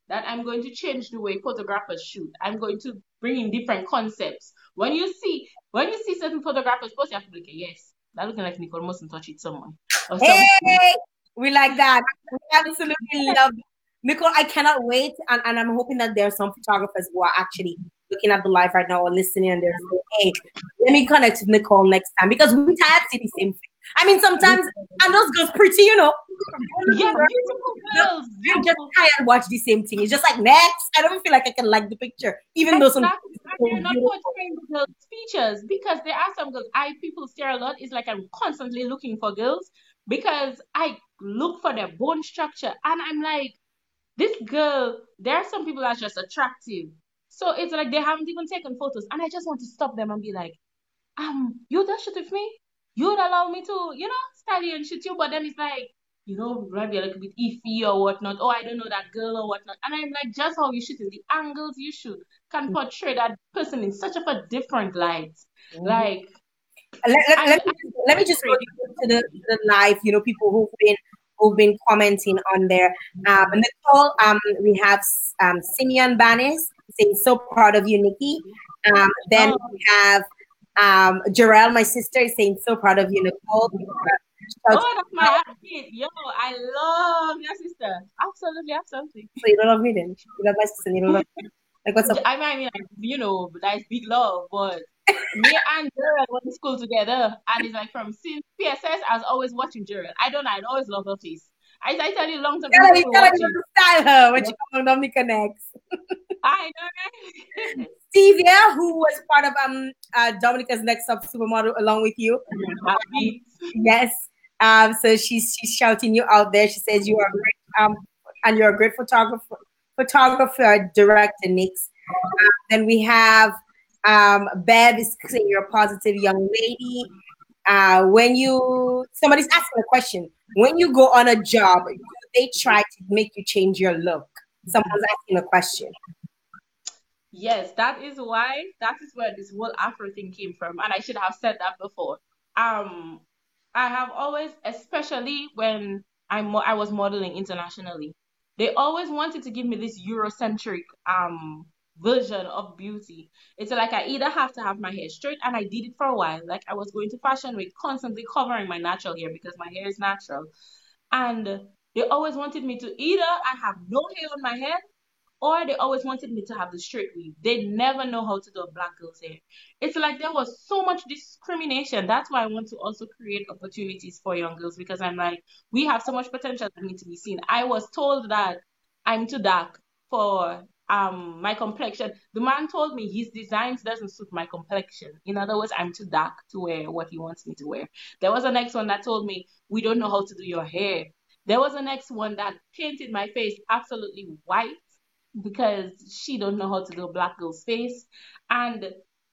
that I'm going to change the way photographers shoot. I'm going to bring in different concepts. When you see when you see certain photographers post, you have to be like, yes, that looking like Nicole Morrison touch it someone. Or hey, something. We like that. We absolutely love it. Nicole, I cannot wait, and, and I'm hoping that there are some photographers who are actually looking at the live right now or listening, and they're saying, hey, let me connect with Nicole next time, because we tired to see the same thing. I mean, sometimes, and those girls pretty, you know. Yeah, beautiful girls. You just tired and watch the same thing. It's just like, next. I don't feel like I can like the picture, even exactly. though some people are not portraying the girls' features, because there are some girls, I, people stare a lot. It's like I'm constantly looking for girls, because I look for their bone structure, and I'm like, this girl, there are some people that's just attractive. So it's like they haven't even taken photos. And I just want to stop them and be like, um, you just shoot with me? You'd allow me to, you know, study and shoot you. But then it's like, you know, maybe a little bit iffy or whatnot. Oh, I don't know that girl or whatnot. And I'm like, just how you shoot is the angles you shoot can portray that person in such of a different light. Mm-hmm. Like, let, let, I, let, me, I, let me just go to the, the live, you know, people who've been. who've been commenting on there. Um, Nicole, um, we have um, Simeon Banis saying, so proud of you, Nikki. Um, then oh. we have um, Jarell, my sister, is saying, so proud of you, Nicole. Oh, that's my outfit. Yo, I love your sister. Absolutely, absolutely. So you don't love me then? You love my sister, you don't love me? Like, what's up? I mean, like, you know, that's big love, but me and Gerald went to school together, and it's like from since P S S, I was always watching Gerald. I don't know, I'd always love her face. I, I tell you, long time ago, you tell her to style her when yeah. she comes on Dominica Next. I know, right? Steve, yeah, who was part of um uh, Dominica's Next Top Supermodel along with you. Happy. Yes. Um. So she's she's shouting you out there. She says you are great. Um, and you're a great photographer, photographer, director, Nix. Um, then we have. Um, Bev is saying you're a positive young lady. Uh, when you, somebody's asking a question, when you go on a job, they try to make you change your look. Someone's asking a question. Yes, that is why, that is where this whole Afro thing came from. And I should have said that before. Um, I have always, especially when I mo- I was modeling internationally, they always wanted to give me this Eurocentric, um, version of beauty. It's like I either have to have my hair straight, and I did it for a while. Like I was going to Fashion Week constantly covering my natural hair because my hair is natural, and they always wanted me to either I have no hair on my head, or they always wanted me to have the straight weave. They never know how to do a black girl's hair. It's like there was so much discrimination. That's why I want to also create opportunities for young girls, because I'm like, we have so much potential that needs to be seen. I was told that I'm too dark for Um, my complexion. The man told me his designs doesn't suit my complexion. In other words, I'm too dark to wear what he wants me to wear. There was the next one that told me, we don't know how to do your hair. There was the next one that painted my face absolutely white because she don't know how to do a black girl's face. And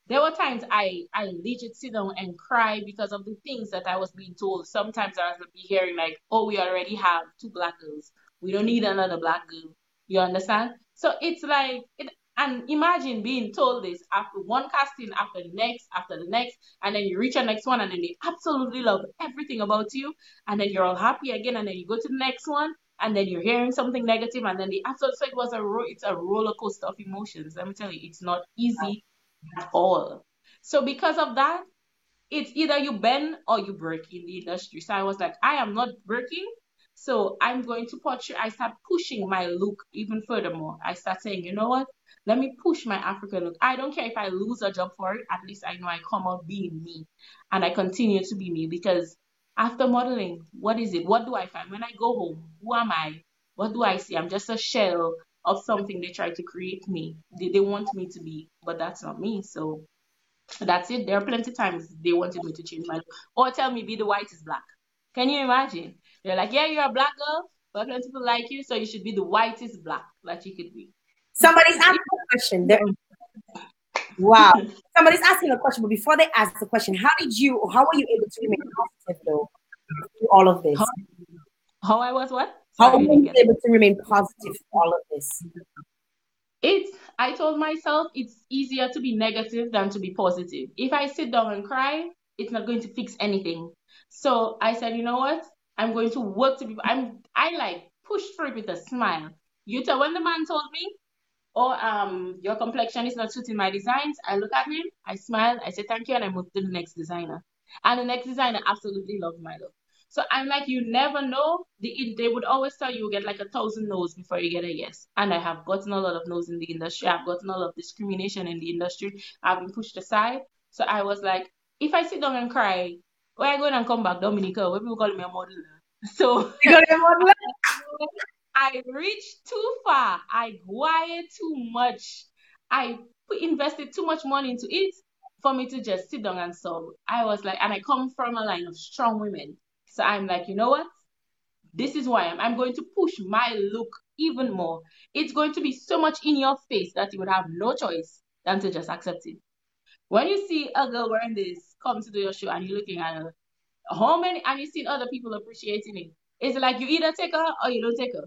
there were times I, I legit sit down and cry because of the things that I was being told. Sometimes I was hearing like, oh, we already have two black girls. We don't need another black girl. You understand? So it's like, it, and imagine being told this after one casting, after the next, after the next, and then you reach your next one, and then they absolutely love everything about you, and then you're all happy again, and then you go to the next one, and then you're hearing something negative, and then the absolutely, so it was a, ro- it's a roller coaster of emotions. Let me tell you, it's not easy at all. So because of that, it's either you bend or you break in the industry. So I was like, I am not breaking. So I'm going to portray, I start pushing my look even furthermore. I start saying, you know what? Let me push my African look. I don't care if I lose a job for it. At least I know I come out being me. And I continue to be me, because after modeling, what is it? What do I find? When I go home, who am I? What do I see? I'm just a shell of something they try to create me. They, they want me to be, but that's not me. So that's it. There are plenty of times they wanted me to change my look. Or tell me, be the whitest black. Can you imagine? They're like, yeah, you're a black girl, but not people like you, so you should be the whitest black that you could be. Somebody's asking a question. They're... Wow. Somebody's asking a question, but before they ask the question, how did you, or how were you able to remain positive, though, through all of this? How, how I was what? Sorry, how were you able it. to remain positive through all of this? It's, I told myself it's easier to be negative than to be positive. If I sit down and cry, it's not going to fix anything. So I said, you know what? I'm going to work to be, I'm, I like pushed through it with a smile. You tell, when the man told me, oh, um, your complexion is not suiting my designs, I look at him, I smile, I say thank you, and I move to the next designer. And the next designer absolutely loved my look. So I'm like, you never know. The, they would always tell you, you get like a thousand no's before you get a yes. And I have gotten a lot of no's in the industry. I've gotten a lot of discrimination in the industry. I've been pushed aside. So I was like, if I sit down and cry, where I go and come back, Dominica, where people call me a model. So I reached too far. I wired too much. I invested too much money into it for me to just sit down and sob. I was like, and I come from a line of strong women. So I'm like, you know what? This is why I'm. I'm going to push my look even more. It's going to be so much in your face that you would have no choice than to just accept it. When you see a girl wearing this come to do your show and you're looking at her, how many, and you've seen other people appreciating it, it's like you either take her or you don't take her.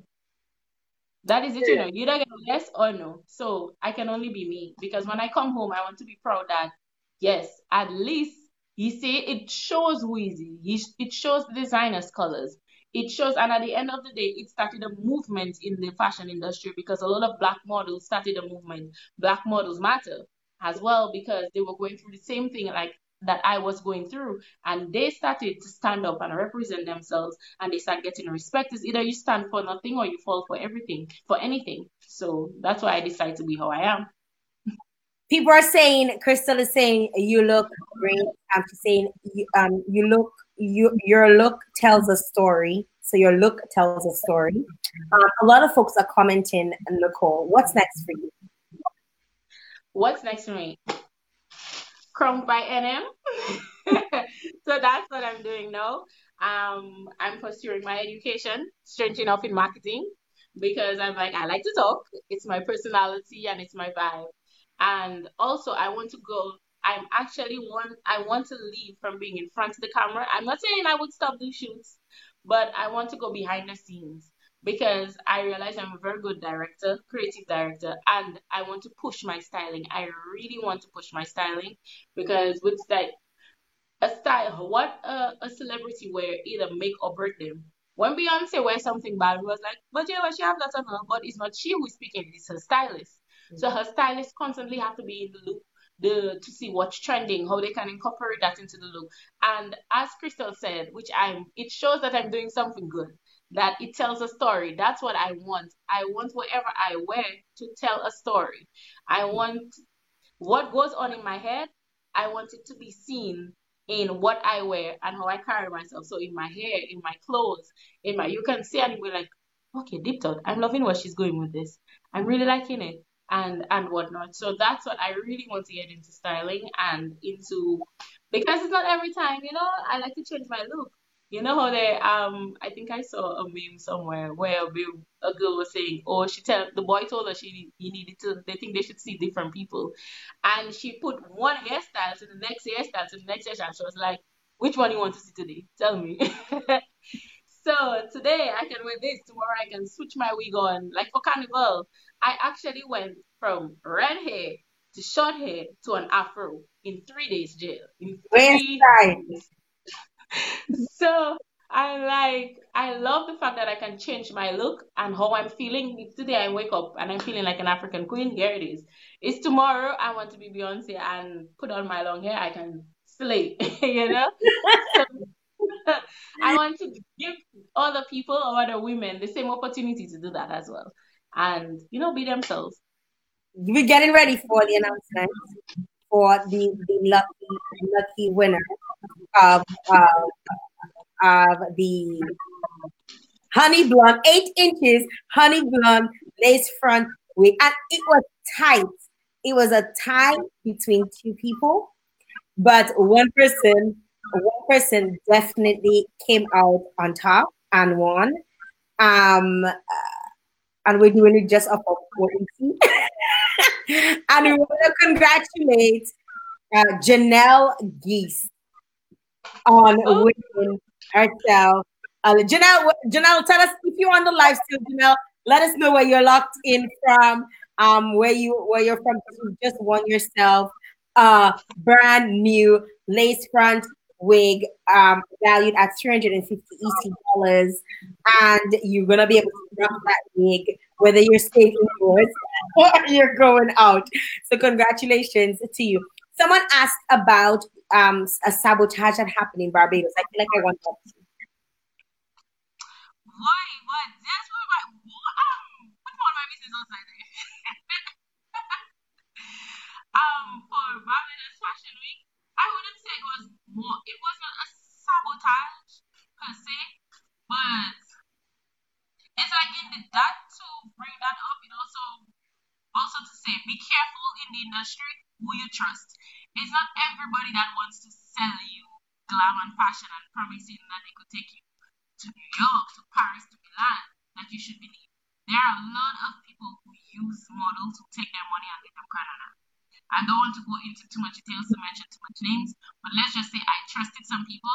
That is it, you know. You either get yes or no. So I can only be me, because when I come home, I want to be proud that, yes, at least, you see, it shows Wheezy. It shows the designers' colors. It shows, and at the end of the day, it started a movement in the fashion industry, because a lot of black models started a movement. Black models matter as well, because they were going through the same thing like that I was going through, and they started to stand up and represent themselves, and they start getting respect. It's either you stand for nothing or you fall for everything, for anything. So that's why I decided to be how I am. People are saying, Crystal is saying, you look great. I'm saying, um, you look, you your look tells a story. So your look tells a story. Um, a lot of folks are commenting, Nicole, what's next for you? What's next for me? Crunk by N M. So that's what I'm doing now. Um, I'm pursuing my education, strangely enough, in marketing, because I'm like, I like to talk. It's my personality and it's my vibe. And also, I want to go, I'm actually one, I want to leave from being in front of the camera. I'm not saying I would stop doing shoots, but I want to go behind the scenes, because I realize I'm a very good director, creative director, and I want to push my styling. I really want to push my styling, because with like a style, what a, a celebrity wear either make or break them. When Beyonce wears something bad, we was like, but yeah, but she have that on her, but it's not she who's speaking, it's her stylist. So her stylists constantly have to be in the loop the, to see what's trending, how they can incorporate that into the look. And as Crystal said, which I'm, it shows that I'm doing something good, that it tells a story. That's what I want. I want whatever I wear to tell a story. I want what goes on in my head, I want it to be seen in what I wear and how I carry myself. So in my hair, in my clothes, in my, you can see and be like, okay, deep thought, I'm loving where she's going with this. I'm really liking it. and and whatnot. So that's what I really want to get into, styling and into, because it's not every time, you know, I like to change my look. You know how they, um, I think I saw a meme somewhere where a, babe, a girl was saying, oh, she tell, the boy told her she he needed to, they think they should see different people. And she put one hairstyle to the next hairstyle to the next hairstyle. She was like, which one you want to see today? Tell me. So today I can wear this, tomorrow I can switch my wig on. Like for Carnival, I actually went from red hair to short hair to an afro in three days jail. In three days. So I like, I love the fact that I can change my look and how I'm feeling. Today I wake up and I'm feeling like an African queen. Here it is. It's tomorrow I want to be Beyonce and put on my long hair. I can slay, you know? So, I want to give other people or other women the same opportunity to do that as well. And, you know, be themselves. We're getting ready for the announcement for the, the lucky lucky winner of, of, of the Honey Blonde, eight inches Honey Blonde lace front wig. And it was tight. It was a tie between two people, but one person... One person definitely came out on top. and one. Um, uh, and we're doing it just up of quarantine. And we want to congratulate uh, Janelle Geese on oh. winning herself. Uh, Janelle, Janelle, tell us if you're on the live still, Janelle. Let us know where you're locked in from, um, where you where you're from. You just won yourself a brand new lace front wig, um, valued at three hundred fifty E C dollars, and you're gonna be able to rock that wig whether you're staying indoors or you're going out. So congratulations to you. Someone asked about um, a sabotage that happened in Barbados. I feel like I want to. Why? What? That's what my what um put all my business outside there. um for Barbados Fashion Week, I wouldn't say it was more it wasn't a sabotage per se, but it's like in the that to bring that up and also also to say be careful in the industry who you trust. It's not everybody that wants to sell you glam and fashion and promising that they could take you to New York, to Paris, to Milan, that you should believe. There are a lot of people who use models to take their money and get them caught on. I don't want to go into too much details to mention too much names, but let's just say I trusted some people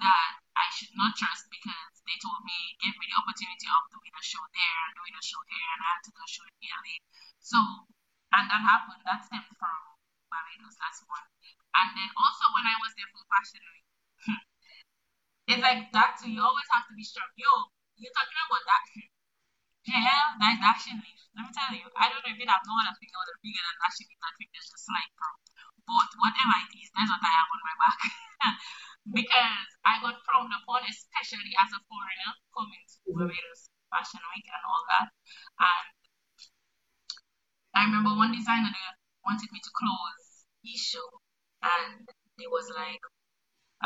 that I should not trust because they told me, gave me the opportunity of doing a show there and doing a show there, and I had to do a show in L A. So, and that happened. That stemmed from Barbados, that's one. And then also when I was there for Fashion Week, it's like that too. You always have to be strong. Yo, you're talking about that shit. Yeah, that's action leaf. Let me tell you, I don't know if it have no other thing other bigger than that shit. That thing is just like, bro. But whatever it is, that's what I have on my back. Because I got frowned upon, especially as a foreigner coming to Barbados Fashion Week and all that. And I remember one designer there wanted me to close his show, and it was like,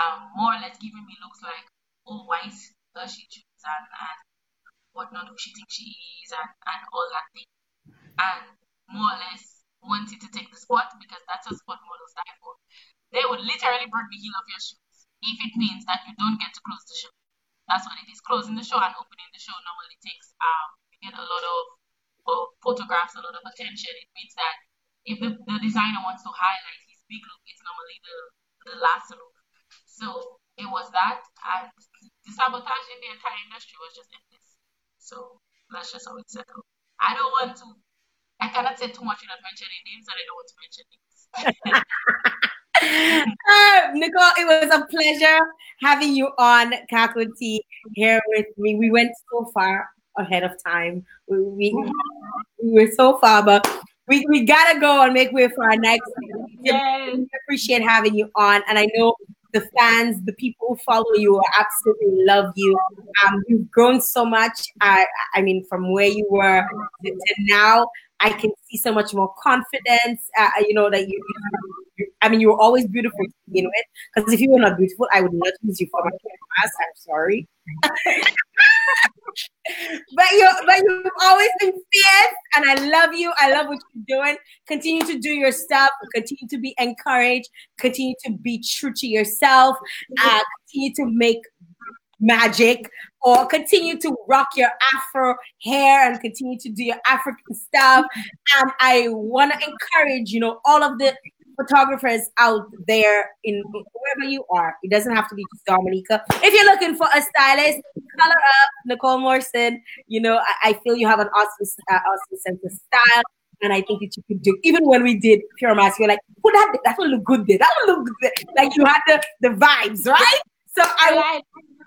Um, more or less giving me looks like, oh, why does she choose and, and whatnot, who she thinks she is and, and all that thing. And more or less wanted to take the spot because that's what spot models die for. They would literally break the heel of your shoes if it means that you don't get to close the show. That's what it is. Closing the show and opening the show normally takes um you get a lot of, of photographs, a lot of attention. It means that if the, the designer wants to highlight his big look, it's normally the, the last look. So it was that, and the sabotage in the entire industry was just endless. So that's just how it settled. I don't want to, I cannot say too much without mentioning names, and I don't want to mention names. uh, Nicole, it was a pleasure having you on Kakoti here with me. We went so far ahead of time. We, we, we were so far, but we, we gotta go and make way for our next. Yes. We appreciate having you on, and I know the fans, the people who follow you, absolutely love you. Um, you've grown so much. I, I mean, from where you were to now, I can see so much more confidence. Uh, you know that you, you. I mean, you were always beautiful to begin with. Because if you were not beautiful, I would not use you for my class. I'm sorry. But you, but you've always been fierce, and I love you. I love what you're doing. Continue to do your stuff. Continue to be encouraged. Continue to be true to yourself. Uh, continue to make magic, or continue to rock your Afro hair and continue to do your African stuff. And I want to encourage, you know, all of the photographers out there in wherever you are. It doesn't have to be just Dominica. If you're looking for a stylist, color up Nicole Morrison. You know, I, I feel you have an awesome, uh, awesome sense of style, and I think that you could do. Even when we did Pure Mas, you're like, oh, that that will look good there. That will look good there. Like you had the, the vibes, right? So I, I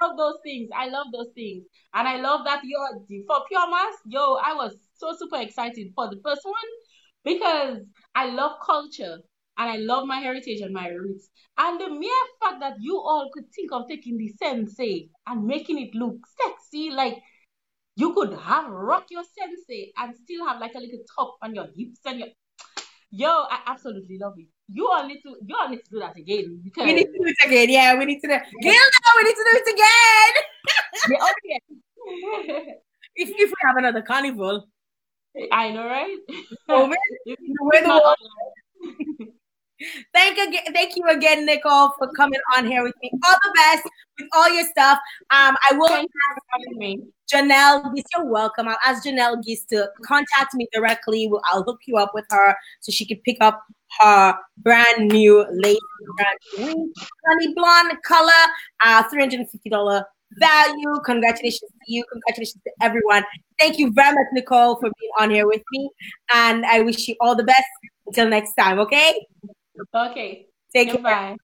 love those things. I love those things, and I love that you're for Pure Mas. Yo, I was so super excited for the first one because I love culture. And I love my heritage and my roots. And the mere fact that you all could think of taking the sensei and making it look sexy, like you could have rock your sensei and still have like a little top on your hips and your yo, I absolutely love it. You all need to you all need to do that again. Because we need to do it again, yeah. We need to do Gilda, we need to do it again. Yeah, okay. if if we have another carnival. I know, right? Over, if, if, if Thank again, thank you again, Nicole, for coming on here with me. All the best with all your stuff. Um, I will ask me. Janelle Gis, you're welcome. I'll ask Janelle Gis to contact me directly. I'll hook you up with her so she can pick up her brand new lace, brand new honey blonde color, uh, three hundred fifty dollars value. Congratulations to you. Congratulations to everyone. Thank you very much, Nicole, for being on here with me. And I wish you all the best until next time, okay? Okay. Take care. Bye.